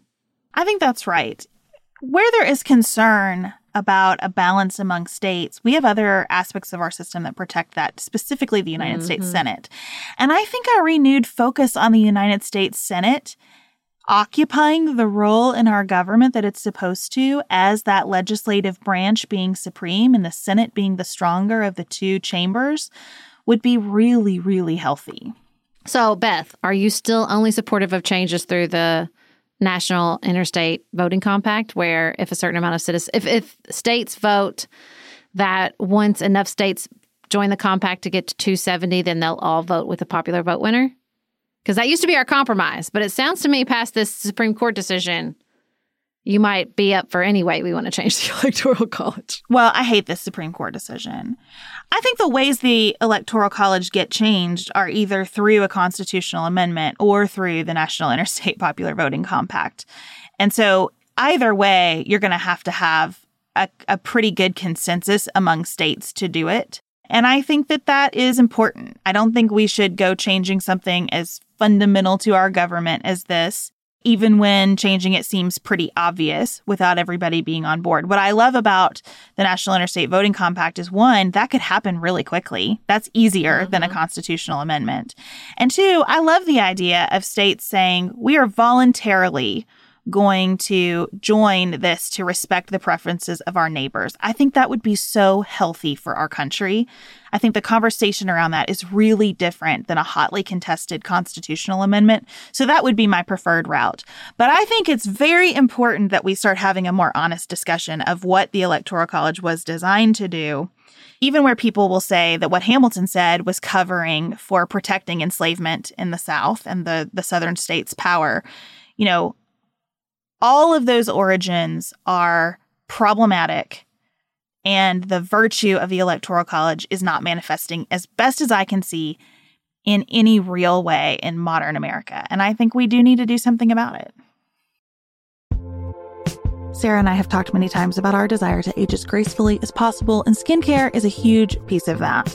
I think that's right. Where there is concern about a balance among states, we have other aspects of our system that protect that, specifically the United mm-hmm. States Senate. And I think our renewed focus on the United States Senate occupying the role in our government that it's supposed to, as that legislative branch being supreme and the Senate being the stronger of the two chambers, would be really, really healthy. So, Beth, are you still only supportive of changes through the National Interstate Voting Compact, where if a certain amount of citizens, if, if states vote that once enough states join the compact to get to two seventy, then they'll all vote with a popular vote winner? Because that used to be our compromise. But it sounds to me, past this Supreme Court decision, you might be up for any way we want to change the Electoral College. Well, I hate this Supreme Court decision. I think the ways the Electoral College get changed are either through a constitutional amendment or through the National Interstate Popular Voting Compact. And so either way, you're going to have to have a, a pretty good consensus among states to do it. And I think that that is important. I don't think we should go changing something as fundamental to our government as this, even when changing it seems pretty obvious without everybody being on board. What I love about the National Interstate Voting Compact is, one, that could happen really quickly. That's easier mm-hmm. than a constitutional amendment. And two, I love the idea of states saying, we are voluntarily going to join this to respect the preferences of our neighbors. I think that would be so healthy for our country. I think the conversation around that is really different than a hotly contested constitutional amendment. So that would be my preferred route. But I think it's very important that we start having a more honest discussion of what the Electoral College was designed to do, even where people will say that what Hamilton said was covering for protecting enslavement in the South and the, the Southern states' power. You know, all of those origins are problematic, and the virtue of the Electoral College is not manifesting, as best as I can see, in any real way in modern America. And I think we do need to do something about it. Sarah and I have talked many times about our desire to age as gracefully as possible, and skincare is a huge piece of that.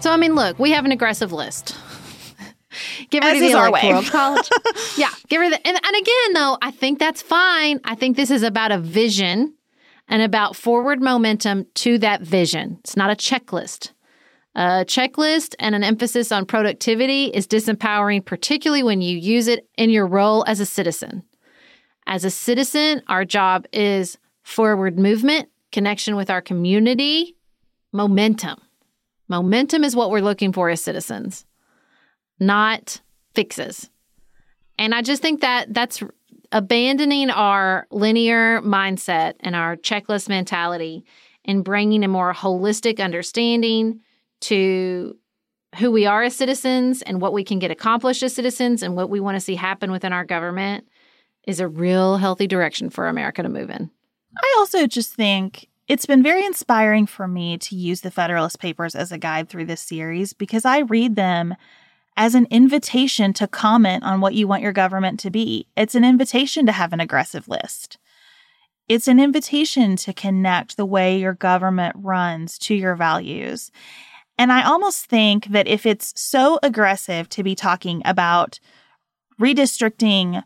So, I mean, look, we have an aggressive list. Give her As to the electoral college. Yeah. Give her the, and, and again, though, I think that's fine. I think this is about a vision and about forward momentum to that vision. It's not a checklist. A checklist and an emphasis on productivity is disempowering, particularly when you use it in your role as a citizen. As a citizen, our job is forward movement, connection with our community, momentum. Momentum is what we're looking for as citizens, not fixes. And I just think that that's abandoning our linear mindset and our checklist mentality and bringing a more holistic understanding to who we are as citizens and what we can get accomplished as citizens and what we want to see happen within our government is a real healthy direction for America to move in. I also just think it's been very inspiring for me to use the Federalist Papers as a guide through this series because I read them as an invitation to comment on what you want your government to be. It's an invitation to have an aggressive list. It's an invitation to connect the way your government runs to your values. And I almost think that if it's so aggressive to be talking about redistricting,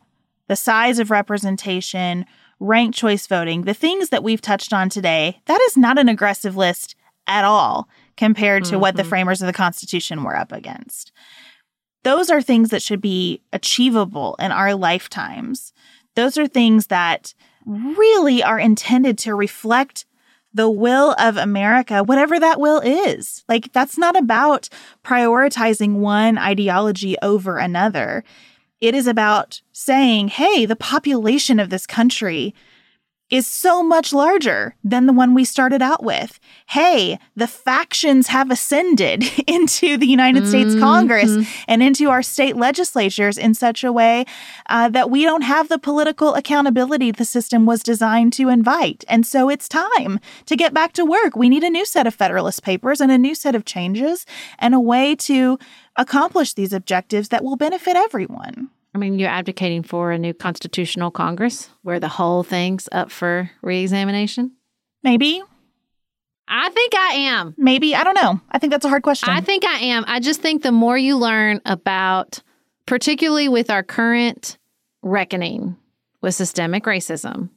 the size of representation, ranked choice voting, the things that we've touched on today, that is not an aggressive list at all compared to mm-hmm. what the framers of the Constitution were up against. Those are things that should be achievable in our lifetimes. Those are things that really are intended to reflect the will of America, whatever that will is. Like, that's not about prioritizing one ideology over another. It is about saying, hey, the population of this country is so much larger than the one we started out with. Hey, the factions have ascended into the United mm-hmm. States Congress and into our state legislatures in such a way uh, that we don't have the political accountability the system was designed to invite. And so it's time to get back to work. We need a new set of Federalist Papers and a new set of changes and a way to accomplish these objectives that will benefit everyone. I mean, you're advocating for a new constitutional Congress where the whole thing's up for reexamination? Maybe. I think I am. Maybe. I don't know. I think that's a hard question. I think I am. I just think the more you learn about, particularly with our current reckoning with systemic racism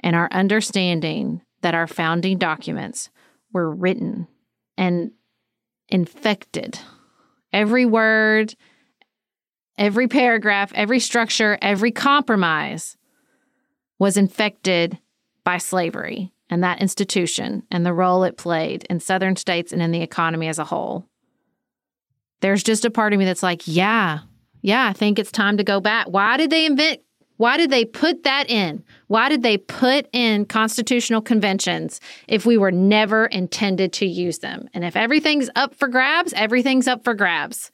and our understanding that our founding documents were written and infected. Every word, every paragraph, every structure, every compromise was infected by slavery and that institution and the role it played in Southern states and in the economy as a whole. There's just a part of me that's like, yeah, yeah, I think it's time to go back. Why did they invent? Why did they put that in? Why did they put in constitutional conventions if we were never intended to use them? And if everything's up for grabs, everything's up for grabs.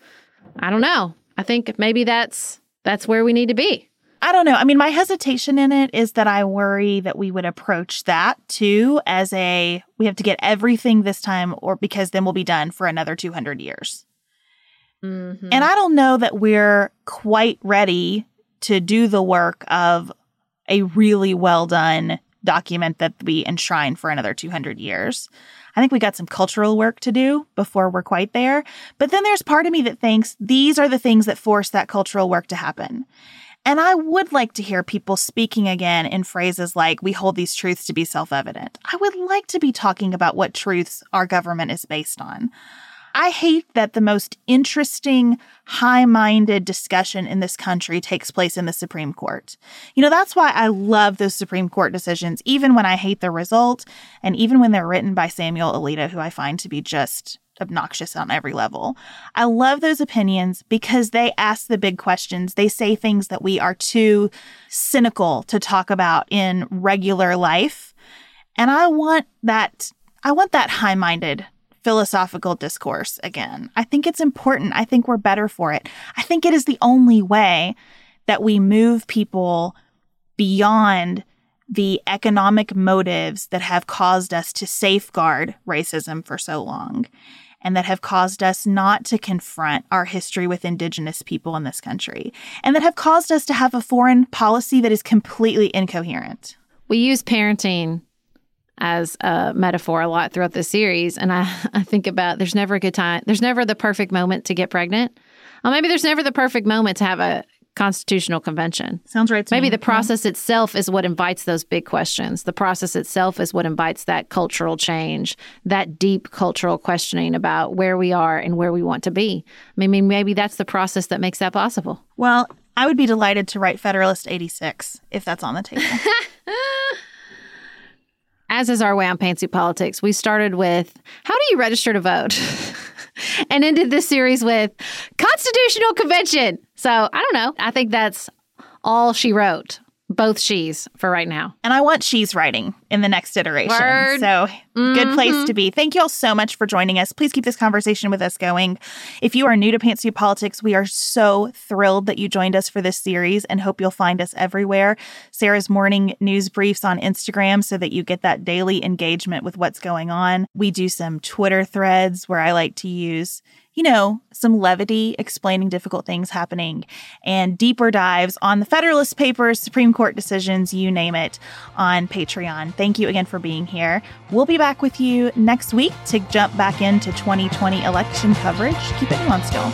I don't know. I think maybe that's that's where we need to be. I don't know. I mean, my hesitation in it is that I worry that we would approach that, too, as a we have to get everything this time or because then we'll be done for another two hundred years. Mm-hmm. And I don't know that we're quite ready to do the work of a really well done document that we enshrine for another two hundred years. I think we got some cultural work to do before we're quite there. But then there's part of me that thinks these are the things that force that cultural work to happen. And I would like to hear people speaking again in phrases like, we hold these truths to be self-evident. I would like to be talking about what truths our government is based on. I hate that the most interesting, high-minded discussion in this country takes place in the Supreme Court. You know, that's why I love those Supreme Court decisions, even when I hate the result, and even when they're written by Samuel Alito, who I find to be just obnoxious on every level. I love those opinions because they ask the big questions. They say things that we are too cynical to talk about in regular life. And I want that, I want that high-minded philosophical discourse again. I think it's important. I think we're better for it. I think it is the only way that we move people beyond the economic motives that have caused us to safeguard racism for so long and that have caused us not to confront our history with Indigenous people in this country and that have caused us to have a foreign policy that is completely incoherent. We use parenting as a metaphor a lot throughout the series. And I, I think about there's never a good time. There's never the perfect moment to get pregnant. Or maybe there's never the perfect moment to have a constitutional convention. Sounds right to me. Maybe the process itself is what invites those big questions. The process itself is what invites that cultural change, that deep cultural questioning about where we are and where we want to be. I mean, maybe that's the process that makes that possible. Well, I would be delighted to write Federalist eighty-six if that's on the table. As is our way on Pantsuit Politics, we started with, how do you register to vote? And ended this series with, Constitutional Convention. So, I don't know. I think that's all she wrote. Both she's for right now. And I want she's writing in the next iteration. Word. So, mm-hmm. Good place to be. Thank you all so much for joining us. Please keep this conversation with us going. If you are new to Pantsuit Politics, we are so thrilled that you joined us for this series and hope you'll find us everywhere. Sarah's morning news briefs on Instagram so that you get that daily engagement with what's going on. We do some Twitter threads where I like to use, you know, some levity, explaining difficult things happening, and deeper dives on the Federalist Papers, Supreme Court decisions, you name it, on Patreon. Thank you again for being here. We'll be back with you next week to jump back into twenty twenty election coverage. Keep it nuanced, y'all.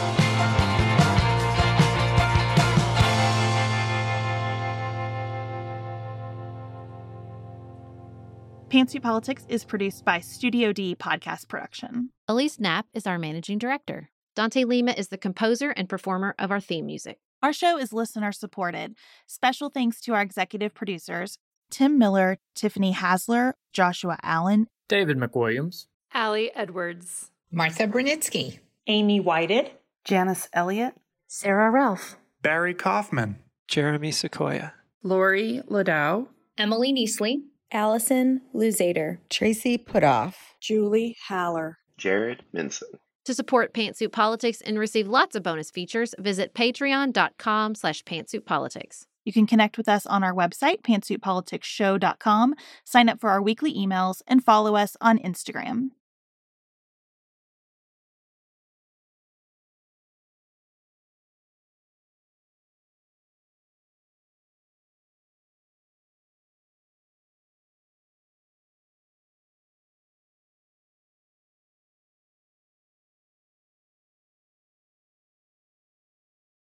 Pantsuit Politics is produced by Studio D Podcast Production. Elise Knapp is our managing director. Dante Lima is the composer and performer of our theme music. Our show is listener-supported. Special thanks to our executive producers, Tim Miller, Tiffany Hasler, Joshua Allen, David McWilliams, Allie Edwards, Martha Brunitsky, Amy Whited, Janice Elliott, Sarah Ralph, Barry Kaufman, Jeremy Sequoia, Lori Ladau, Emily Neasley, Allison Luzader, Tracy Putoff, Julie Haller, Jared Minson. To support Pantsuit Politics and receive lots of bonus features, visit patreon.com slash pantsuitpolitics. You can connect with us on our website, pantsuit politics show dot com, sign up for our weekly emails, and follow us on Instagram.